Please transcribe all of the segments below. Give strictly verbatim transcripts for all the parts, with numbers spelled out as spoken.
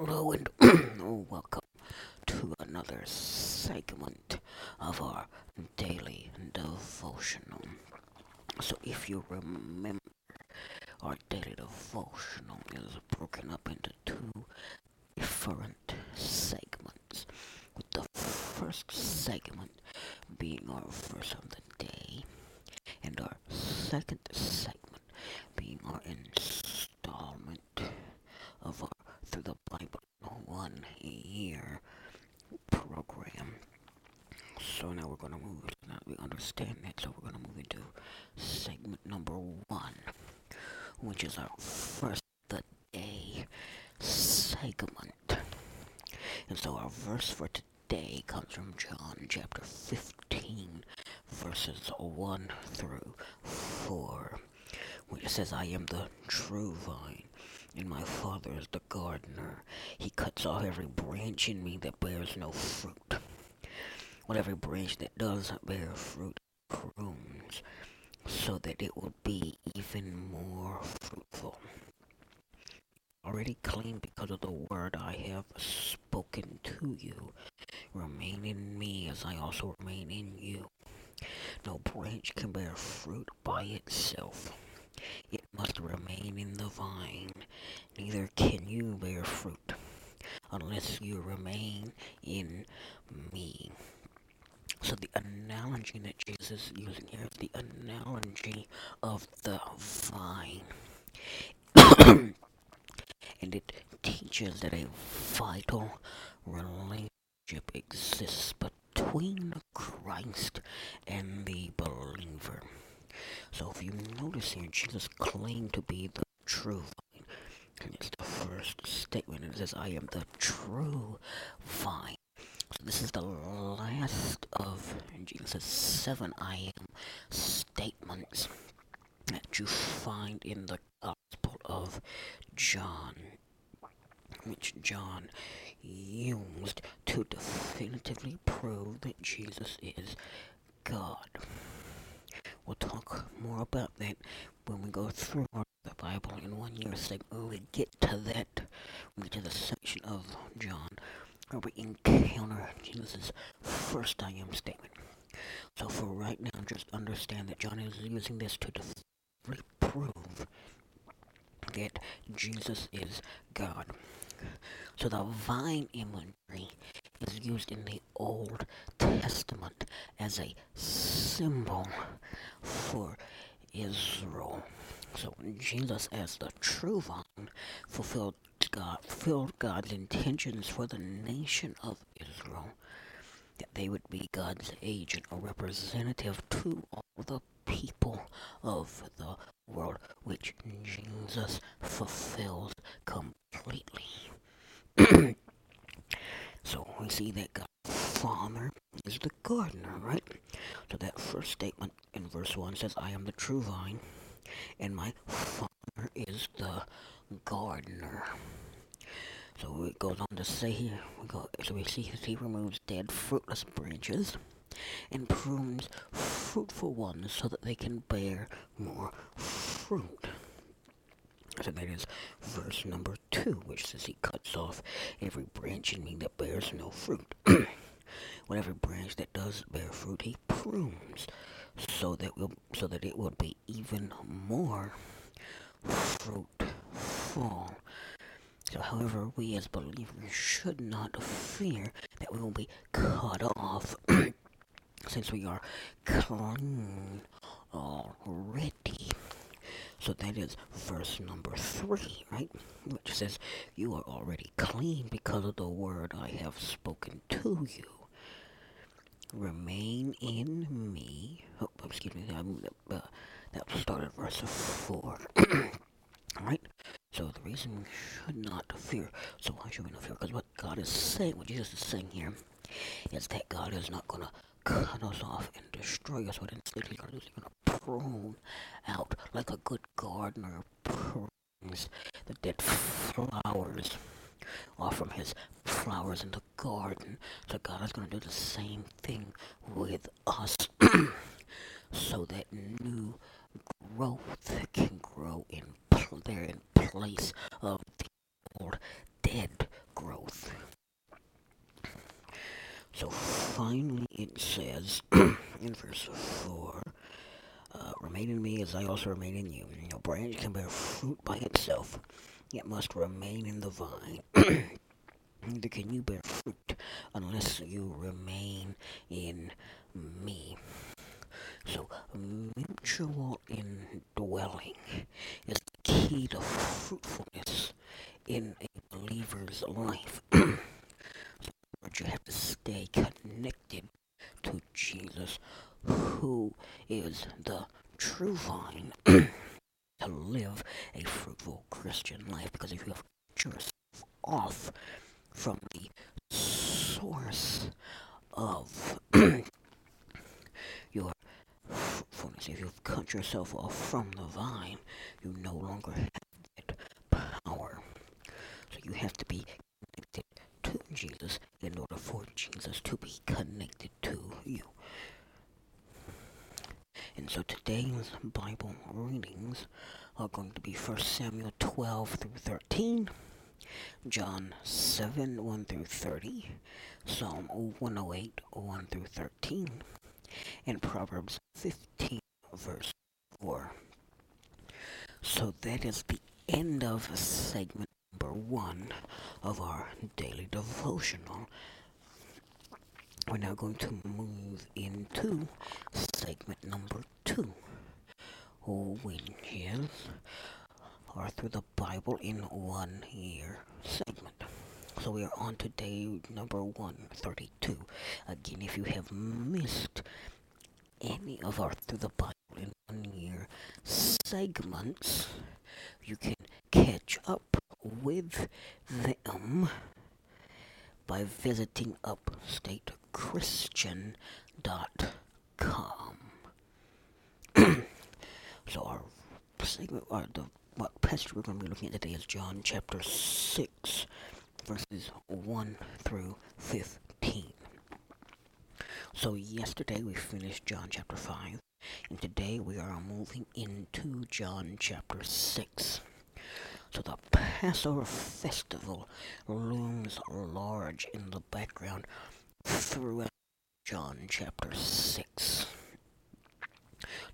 Hello and welcome to another segment of our daily devotional. So if you remember, our daily devotional is broken up into two different segments, with the first segment being our verse of the day, and our second segment being our installment of our Through the Bible One Year program. So now we're going to move, now we understand that, so we're going to move into segment number one, which is our first of the day segment. And so our verse for today comes from John chapter fifteen, verses one through four, which says, "I am the true vine, and my Father is the gardener. He cuts off every branch in me that bears no fruit, while every branch that does bear fruit prunes, so that it will be even more fruitful. Already clean because of the word I have spoken to you. Remain in me as I also remain in you. No branch can bear fruit by itself. It must remain in the vine. Neither can you bear fruit unless you remain in me." So the analogy that Jesus is using here is the analogy of the vine. And it teaches that a vital relationship exists between Christ and the believer. So if you notice here, Jesus claimed to be the true vine. And it's the first statement. It says, "I am the true vine." So this is the last of Jesus' seven I am statements that you find in the Gospel of John, which John used to definitively prove that Jesus is God. We'll talk more about that when we go through the Bible in one year segment. When we get to that, we get to the section of John where we encounter Jesus' first I am statement. So for right now, just understand that John is using this to def- prove that Jesus is God. So the vine imagery is used in the Old Testament as a symbol for Israel. So Jesus, as the true vine, fulfilled God, fulfilled God's intentions for the nation of Israel, that they would be God's agent or representative to all the people of the world, which Jesus fulfills completely. So we see that God the Father is the gardener, right? So that first statement in verse one says, "I am the true vine, and my Father is the gardener." So it goes on to say here, we go, so we see he removes dead, fruitless branches and prunes fruitful ones so that they can bear more fruit. So that is verse number two, which says, "He cuts off every branch in me that bears no fruit. Well, every branch that does bear fruit, he prunes, so that will so that it will be even more fruitful." So, however, we as believers should not fear that we will be cut off, since we are clean already. So that is verse number three, right? Which says, "You are already clean because of the word I have spoken to you. Remain in me." Oh, excuse me, I moved up, uh, that started verse four. Right? So the reason we should not fear, so why should we not fear? Because what God is saying, what Jesus is saying here, is that God is not going to cut us off and destroy us, but instead he's going to prune out, like a good gardener prunes the dead flowers off from his flowers in the garden. So God is going to do the same thing with us, so that new growth can grow in pl- there in place of the old dead finally it says in verse four, uh, remain in me as I also remain in you. No branch can bear fruit by itself, yet must remain in the vine. Neither can you bear fruit unless you remain in me. So, mutual indwelling is the key to fruitfulness in a believer's life. You have to stay connected to Jesus, who is the true vine, to live a fruitful Christian life. Because if you have cut yourself off from the source of your fruitfulness, if you've cut yourself off from the vine, you no longer have that power. So you have to be connected to Jesus in order for Jesus to be connected to you. And so today's Bible readings are going to be First Samuel twelve through thirteen, John seven, one through thirty, Psalm one oh eight, one through thirteen, and Proverbs fifteen, verse four. So that is the end of segment number one of our daily devotional. We're now going to move into segment number two, which is Or Through the Bible in One Year segment. So we are on to day number one thirty-two. Again, if you have missed any of our Through the Bible in One Year segments, you can catch up with them by visiting Upstate Christian dot com. So our segment, or the what passage we're going to be looking at today is John chapter six, verses one through fifteen. So yesterday we finished John chapter five, and today we are moving into John chapter six. So the Passover festival looms large in the background throughout John chapter six.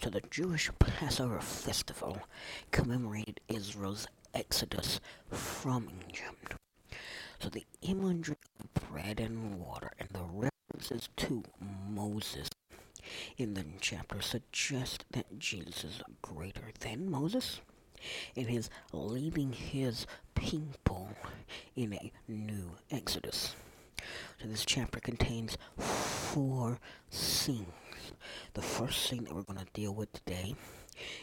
So the Jewish Passover festival commemorated Israel's exodus from Egypt. So the imagery of bread and water and the references to Moses in the chapter suggest that Jesus is greater than Moses and is leading his people in a new exodus. So this chapter contains four scenes. The first scene that we're going to deal with today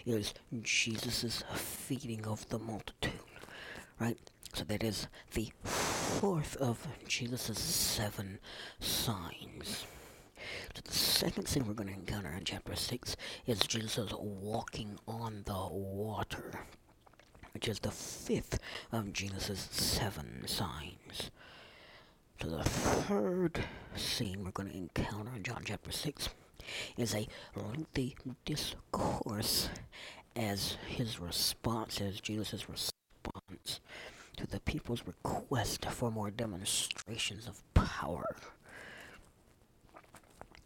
is Jesus' feeding of the multitude, right? So that is the fourth of Jesus' seven signs. So the second thing we're going to encounter in chapter six is Jesus walking on the water, which is the fifth of Jesus' seven signs. So the third scene we're going to encounter in John chapter six is a lengthy discourse as his response, as Jesus' response to the people's request for more demonstrations of power.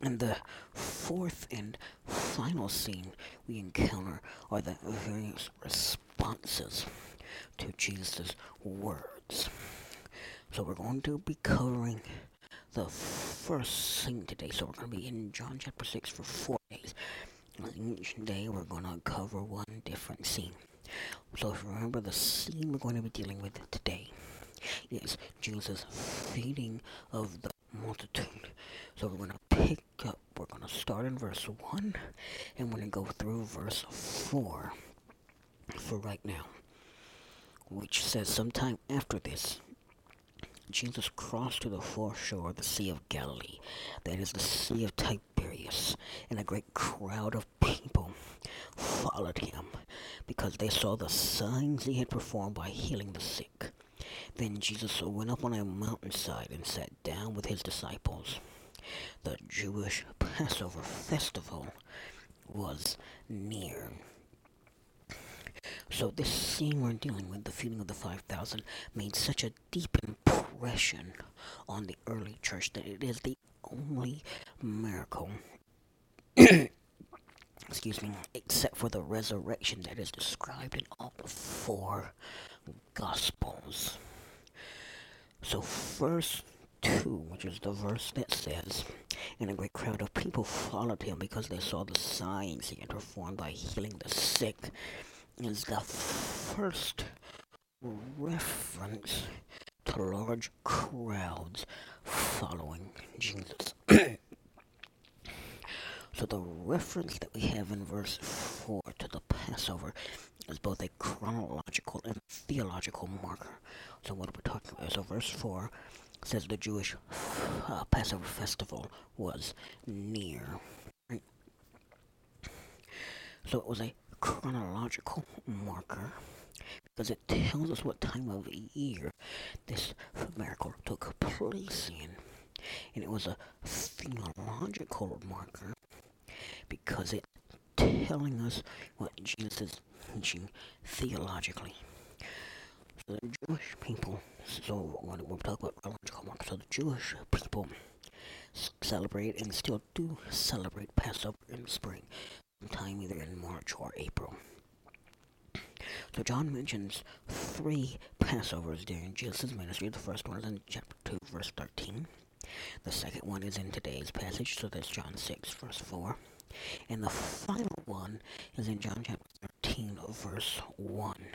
And the fourth and final scene we encounter are the various responses to Jesus' words. So we're going to be covering the first scene today. So we're going to be in John chapter six for four days. Each day we're going to cover one different scene. So if you remember, the scene we're going to be dealing with today is Jesus' feeding of the multitude. So we're going to pick up, we're going to start in verse one, and we're going to go through verse four for right now, which says, sometime after this, Jesus crossed to the foreshore of the Sea of Galilee, that is the Sea of Tiberias, and a great crowd of people followed him, because they saw the signs he had performed by healing the sick. Then Jesus went up on a mountainside and sat down with his disciples. The Jewish Passover festival was near. So this scene we're dealing with, the feeding of the five thousand, made such a deep impression on the early church that it is the only miracle, excuse me, except for the resurrection, that is described in all the four Gospels. So verse two, which is the verse that says, "And a great crowd of people followed him because they saw the signs he had performed by healing the sick," is the first reference to large crowds following Jesus. So the reference that we have in verse four to the Passover is both a chronological and theological marker. So what are we talking about? So verse four says the Jewish uh, Passover festival was near. Right? So it was a chronological marker because it tells us what time of year this miracle took place in. And it was a theological marker because it's telling us what Jesus is teaching theologically. So the Jewish people, so we'll talk about chronological markers, so the Jewish people celebrate and still do celebrate Passover in spring, sometime either in March or April. So John mentions three Passovers during Jesus' ministry. The first one is in chapter two, verse thirteen. The second one is in today's passage, so that's John six, verse four. And the final one is in John chapter thirteen, verse one.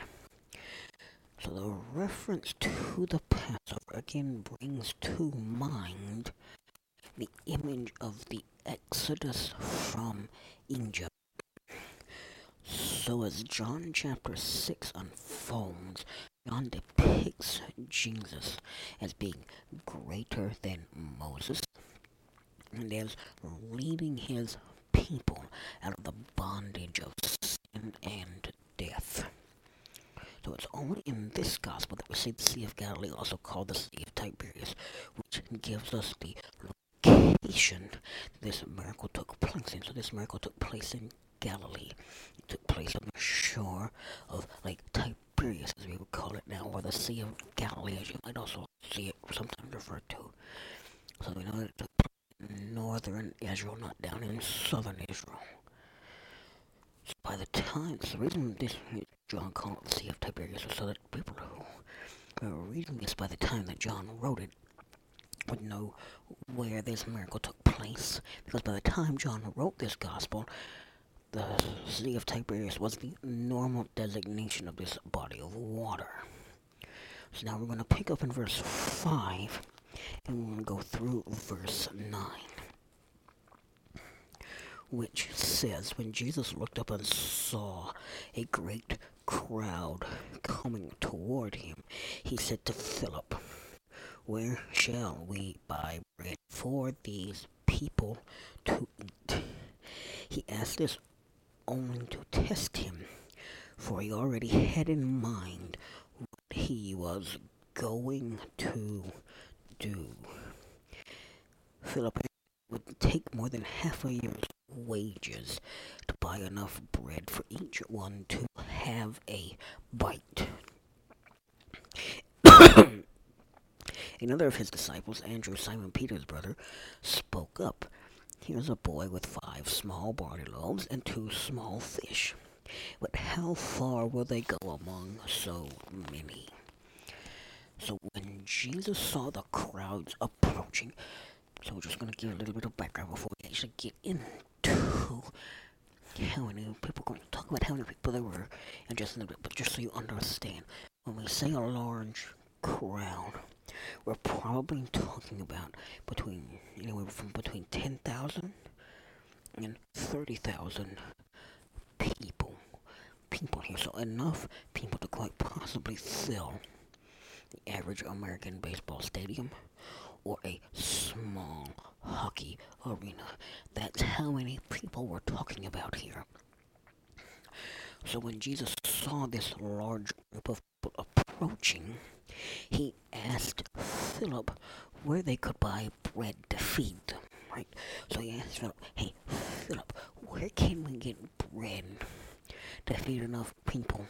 So the reference to the Passover again brings to mind the image of the Exodus from Egypt. So as John chapter six unfolds, John depicts Jesus as being greater than Moses and as leading his people out of the bondage of sin and death. So it's only in this gospel that we see the Sea of Galilee, also called the Sea of Tiberias, which gives us the location this miracle took place in. So this miracle took place in Galilee. It took place on the shore of Lake Tiberias, as we would call it now, or the Sea of Galilee, as you might also see it sometimes referred to. So we know it took place in northern Israel, not down in southern Israel. So by the time, so the reason this John called it the Sea of Tiberias was so that people who were reading this by the time that John wrote it would know where this miracle took place, because by the time John wrote this gospel, the Sea of Tiberias was the normal designation of this body of water. So now we're going to pick up in verse five, and we're going to go through verse nine, which says, "When Jesus looked up and saw a great crowd coming toward him, he said to Philip, 'Where shall we buy bread for these people to eat?' He asked this only to test him, for he already had in mind what he was going to do. Philip would take more than half a year's wages to buy enough bread for each one to have a bite." Another of his disciples, Andrew, Simon Peter's brother, spoke up. "Here is a boy with five small barley loaves and two small fish. But how far will they go among so many?" So when Jesus saw the crowds approaching, so we're just going to give a little bit of background before we actually get into how many people going to talk about how many people there were, and just a little bit, but just so you understand, when we say a large crowd, we're probably talking about between anywhere from between ten thousand and thirty thousand people, people here. So enough people to quite possibly fill the average American baseball stadium or a small hockey arena. That's how many people we're talking about here. So when Jesus saw this large group of people approaching, he asked Philip where they could buy bread to feed them, right? So he asked Philip, "Hey, Philip, where can we get bread to feed enough people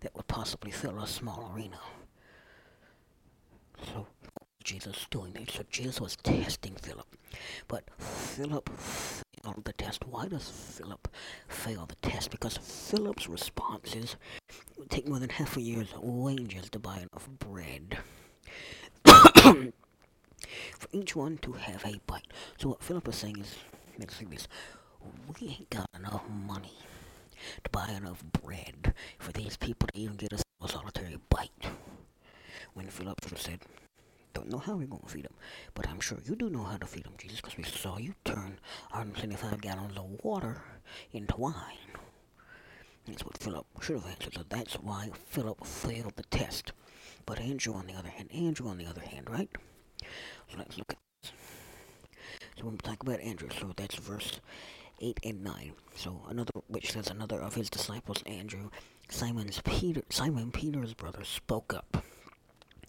that would possibly fill a small arena. So Jesus is doing that. So Jesus was testing Philip. But Philip failed the test. Why does Philip fail the test? Because Philip's response is, it would take more than half a year's wages to buy enough bread for each one to have a bite. So what Philip is saying is, let's see this, we ain't got enough money to buy enough bread for these people to even get us a solitary bite. When Philip sort of said, don't know how we're going to feed them, but I'm sure you do know how to feed them, Jesus, because we saw you turn one hundred seventy-five gallons of water into wine. That's what Philip should have answered, so that's why Philip failed the test. But Andrew, on the other hand, Andrew, on the other hand, right? So let's look at this. So when we talk about Andrew, so that's verse eight and nine. So another, which says, another of his disciples, Andrew, Simon's Peter, Simon Peter's brother, spoke up.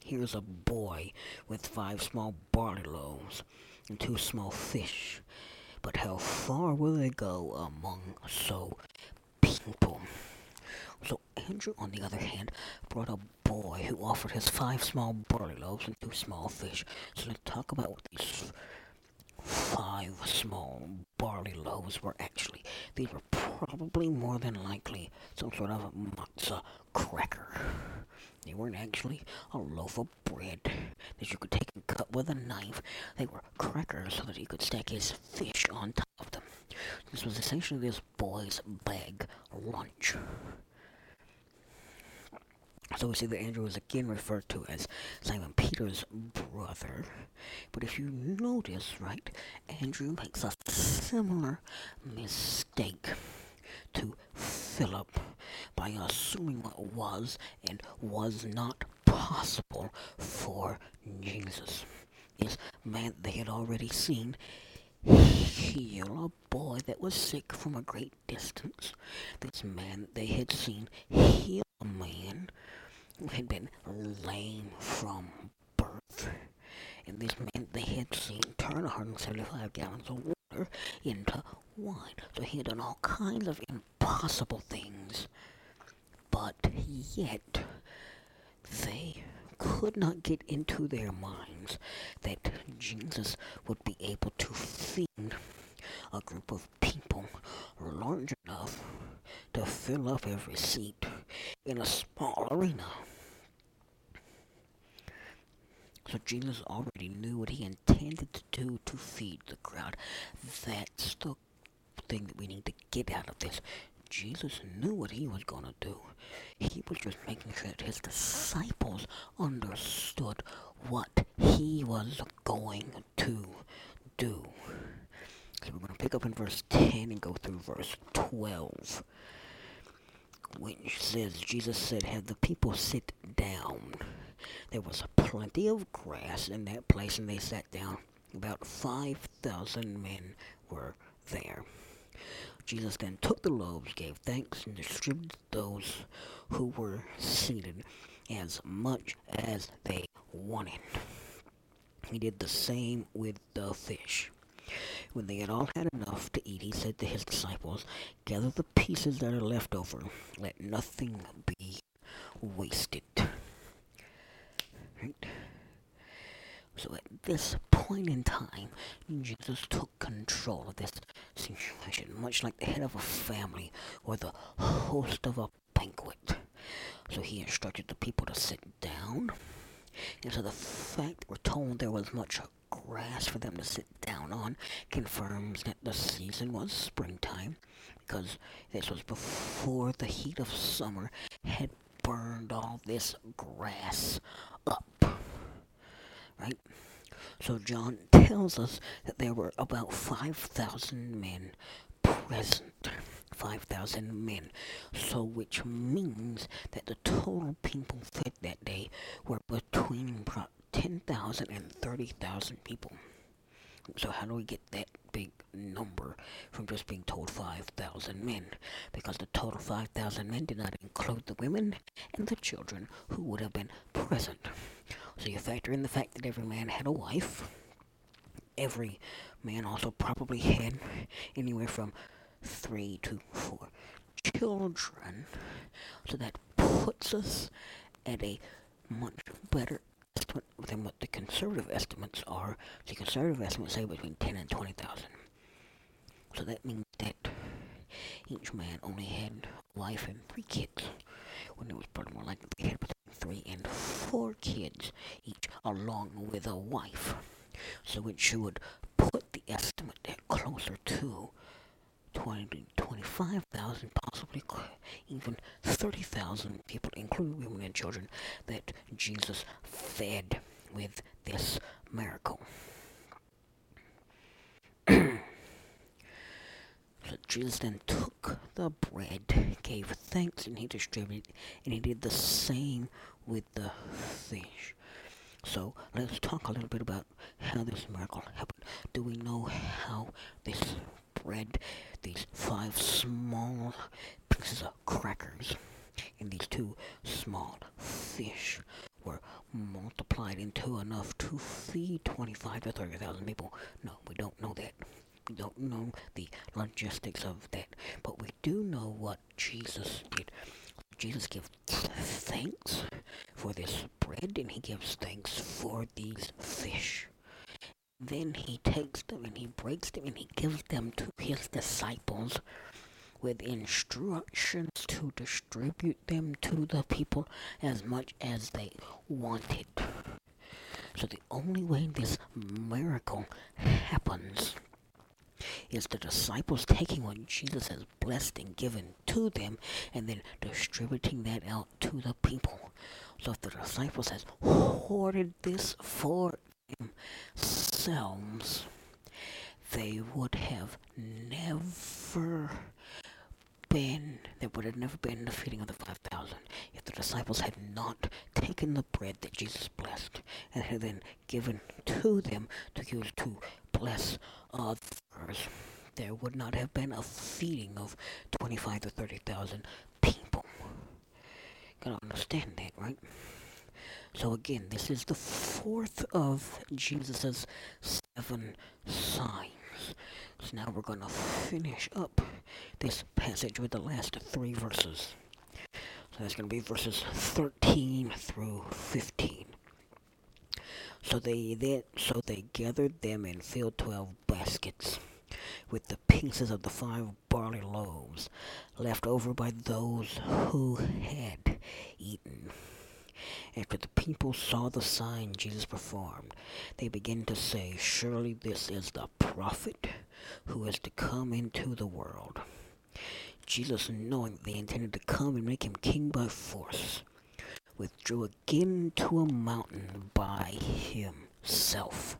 Here's a boy with five small barley loaves and two small fish. But how far will they go among so people? So Andrew, on the other hand, brought a boy who offered his five small barley loaves and two small fish. So let's talk about what these five small barley loaves were actually. These were probably more than likely some sort of matzah cracker. They weren't actually a loaf of bread that you could take and cut with a knife. They were crackers so that he could stack his fish on top of them. This was essentially this boy's bag lunch. So we see that Andrew is again referred to as Simon Peter's brother. But if you notice, right, Andrew makes a similar mistake to Philip by assuming what was and was not possible for Jesus. This man they had already seen heal a boy that was sick from a great distance. This man they had seen heal a man who had been lame from birth. And this man they had seen turn one hundred seventy-five gallons of water into wine. So he had done all kinds of impossible things. But yet, they could not get into their minds that Jesus would be able to feed a group of people large enough to fill up every seat in a small arena. So Jesus already knew what he intended to do to feed the crowd. That's the thing that we need to get out of this. Jesus knew what he was going to do. He was just making sure that his disciples understood what he was going to do. So we're going to pick up in verse ten and go through verse twelve, which says, Jesus said, have the people sit down. There was plenty of grass in that place, and they sat down. About five thousand men were there. Jesus then took the loaves, gave thanks, and distributed those who were seated as much as they wanted. He did the same with the fish. When they had all had enough to eat, he said to his disciples, gather the pieces that are left over. Let nothing be wasted. Right? So at this point in time, Jesus took control of this situation, much like the head of a family or the host of a banquet. So he instructed the people to sit down. And so the fact we're told there was much grass for them to sit down on confirms that the season was springtime, because this was before the heat of summer had burned all this grass up, right? So John tells us that there were about five thousand men present, five thousand men, so which means that the total people fed that day were between ten thousand and thirty thousand people. So how do we get that big number from just being told five thousand men? Because the total five thousand men did not include the women and the children who would have been present. So you factor in the fact that every man had a wife. Every man also probably had anywhere from three to four children, so that puts us at a much better estimate than what the conservative estimates are. The conservative estimates say between ten and twenty thousand. So that means that each man only had a wife and three kids, when it was probably more likely they had between three and four kids each, along with a wife. So it would put the estimate at closer to twenty to twenty-five thousand, possibly even thirty thousand people, including women and children, that Jesus fed with this miracle. So Jesus then took the bread, gave thanks, and he distributed it, and he did the same with the fish. So let's talk a little bit about how this miracle happened. Do we know how this bread, these five small pieces of crackers, and these two small fish were multiplied into enough to feed twenty-five to thirty thousand people? No, we don't know that. We don't know the logistics of that, but we do know what Jesus did. Jesus gives thanks for this bread, and he gives thanks for these fish. Then he takes them, and he breaks them, and he gives them to his disciples with instructions to distribute them to the people as much as they wanted. So the only way this miracle happens is the disciples taking what Jesus has blessed and given to them and then distributing that out to the people. So if the disciples has hoarded this for themselves, they would have never been, there would have never been the feeding of the five thousand if the disciples had not taken the bread that Jesus blessed and had then given to them to use to bless others. There would not have been a feeding of twenty-five to thirty thousand people. Gotta understand that, right? So again, this is the fourth of Jesus' seven signs. So now we're going to finish up this passage with the last three verses. So that's going to be verses thirteen through fifteen. So they, they so they gathered them and filled twelve baskets with the pieces of the five barley loaves left over by those who had eaten. After the people saw the sign Jesus performed, they began to say, "Surely this is the prophet who is to come into the world." Jesus, knowing that they intended to come and make him king by force, withdrew again to a mountain by himself.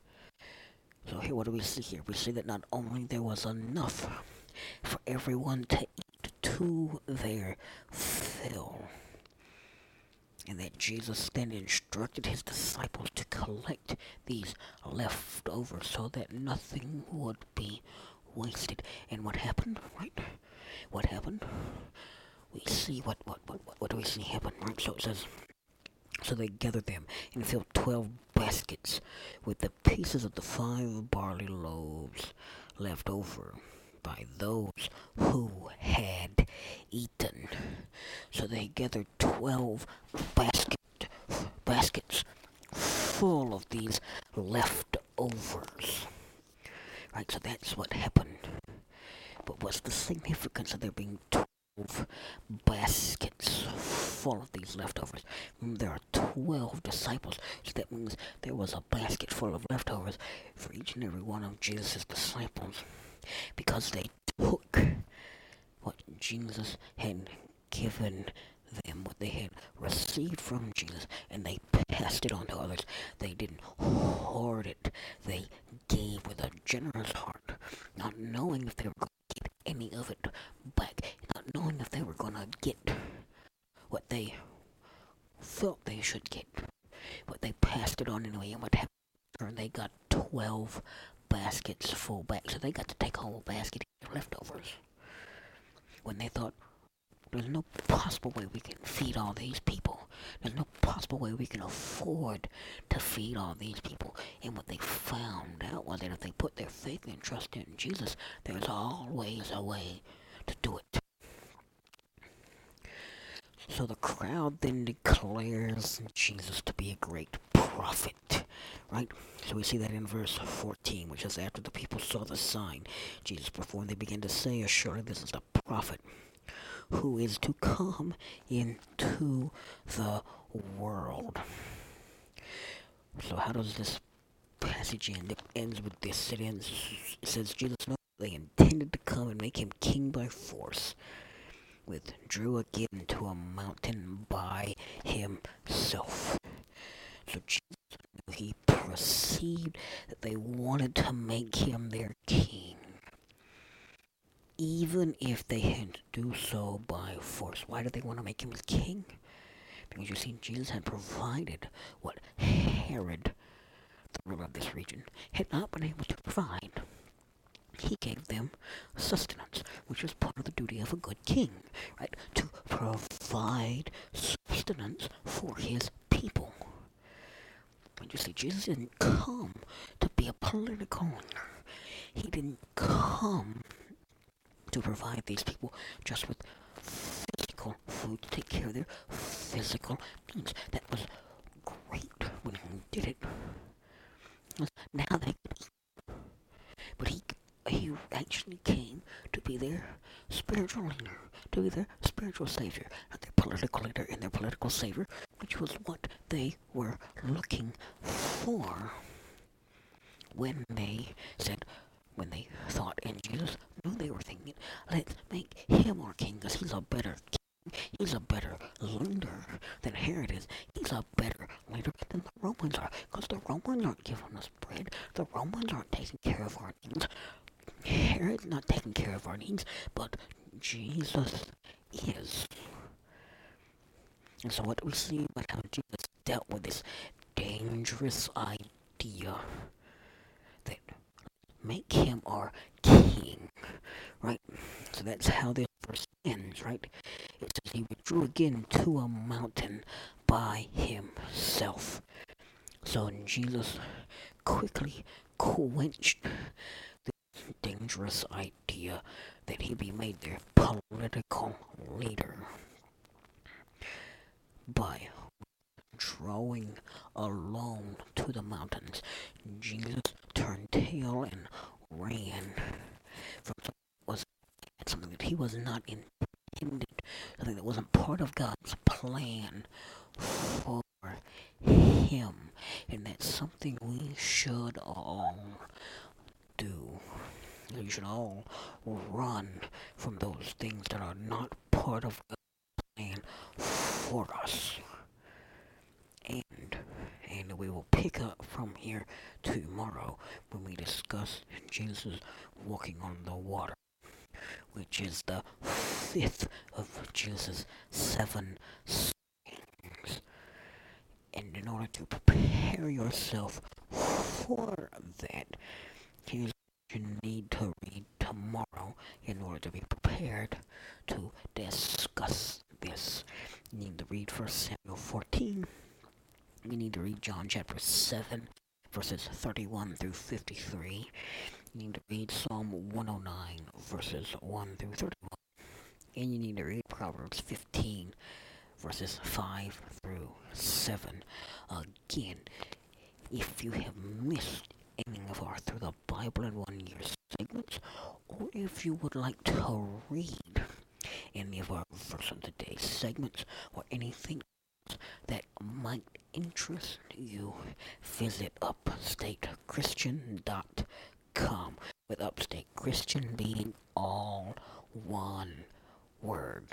So here, what do we see here? We see that not only there was enough for everyone to eat to their fill, and that Jesus then instructed his disciples to collect these leftovers so that nothing would be wasted. And what happened, right? What happened? We see, what, what, what, what, what do we see happen, right? So it says, so they gathered them and filled twelve baskets with the pieces of the five barley loaves left over by those who had eaten. So they gathered twelve basket, baskets full of these leftovers. Right, so that's what happened. But what's the significance of there being twelve baskets full of these leftovers? There are twelve disciples, so that means there was a basket full of leftovers for each and every one of Jesus' disciples, because they took what Jesus had given them, what they had received from Jesus, and they passed it on to others. They didn't hoard it. They gave with a generous heart, not knowing if they were going to get any of it back, not knowing if they were going to get what they felt they should get. But they passed it on anyway, and what happened? They got twelve baskets full back, so they got to take a whole basket of leftovers when they thought, there's no possible way we can feed all these people. There's no possible way we can afford to feed all these people. And what they found out was that if they put their faith and trust in Jesus, there's always a way to do it. So the crowd then declares Jesus to be a great prophet, right? So we see that in verse fourteen, which is, after the people saw the sign Jesus performed, they began to say, "Surely this is the prophet who is to come into the world." So how does this passage end? It ends with this. It ends, it says, Jesus knows they intended to come and make him king by force, withdrew again to a mountain by himself. So Jesus knew, he perceived that they wanted to make him their king, even if they had to do so by force. Why did they want to make him king? Because, you see, Jesus had provided what Herod, the ruler of this region, had not been able to provide. He gave them sustenance, which was part of the duty of a good king, right? To provide sustenance for his people. But you see, Jesus didn't come to be a political leader. He didn't come to provide these people just with physical food, to take care of their physical needs. That was great when he did it. Now they could eat. But he He actually came to be their spiritual leader, to be their spiritual savior, not their political leader and their political savior, which was what they were looking for when they said, when they thought, and Jesus knew they were thinking, let's make him our king, because he's a better king, he's a better leader than Herod is, he's a better leader than the Romans are, because the Romans aren't giving us bread, the Romans aren't taking care of our needs, Herod's not taking care of our needs, but Jesus is. And so what do we see about how Jesus dealt with this dangerous idea that make him our king, right? So that's how this verse ends, right? It says he withdrew again to a mountain by himself. So Jesus quickly quenched dangerous idea that he be made their political leader by drawing alone to the mountains. Jesus turned tail and ran from something that was something that he was not intended, something that wasn't part of God's plan for him, and that's something we should all do. You should all run from those things that are not part of God's plan for us. And, and we will pick up from here tomorrow when we discuss Jesus walking on the water, which is the fifth of Jesus' seven sayings. And in order to prepare yourself for that, here's what you need to read tomorrow in order to be prepared to discuss this. You need to read First Samuel fourteen. You need to read John chapter seven, verses thirty-one through fifty-three. You need to read Psalm one oh nine, verses one through thirty-one. And you need to read Proverbs fifteen, verses five through seven. Again, if you have missed any of our Through the Bible in One Year segments, or if you would like to read any of our Verse of the Day segments, or anything else that might interest you, visit Upstate Christian dot com, with Upstate Christian being all one word.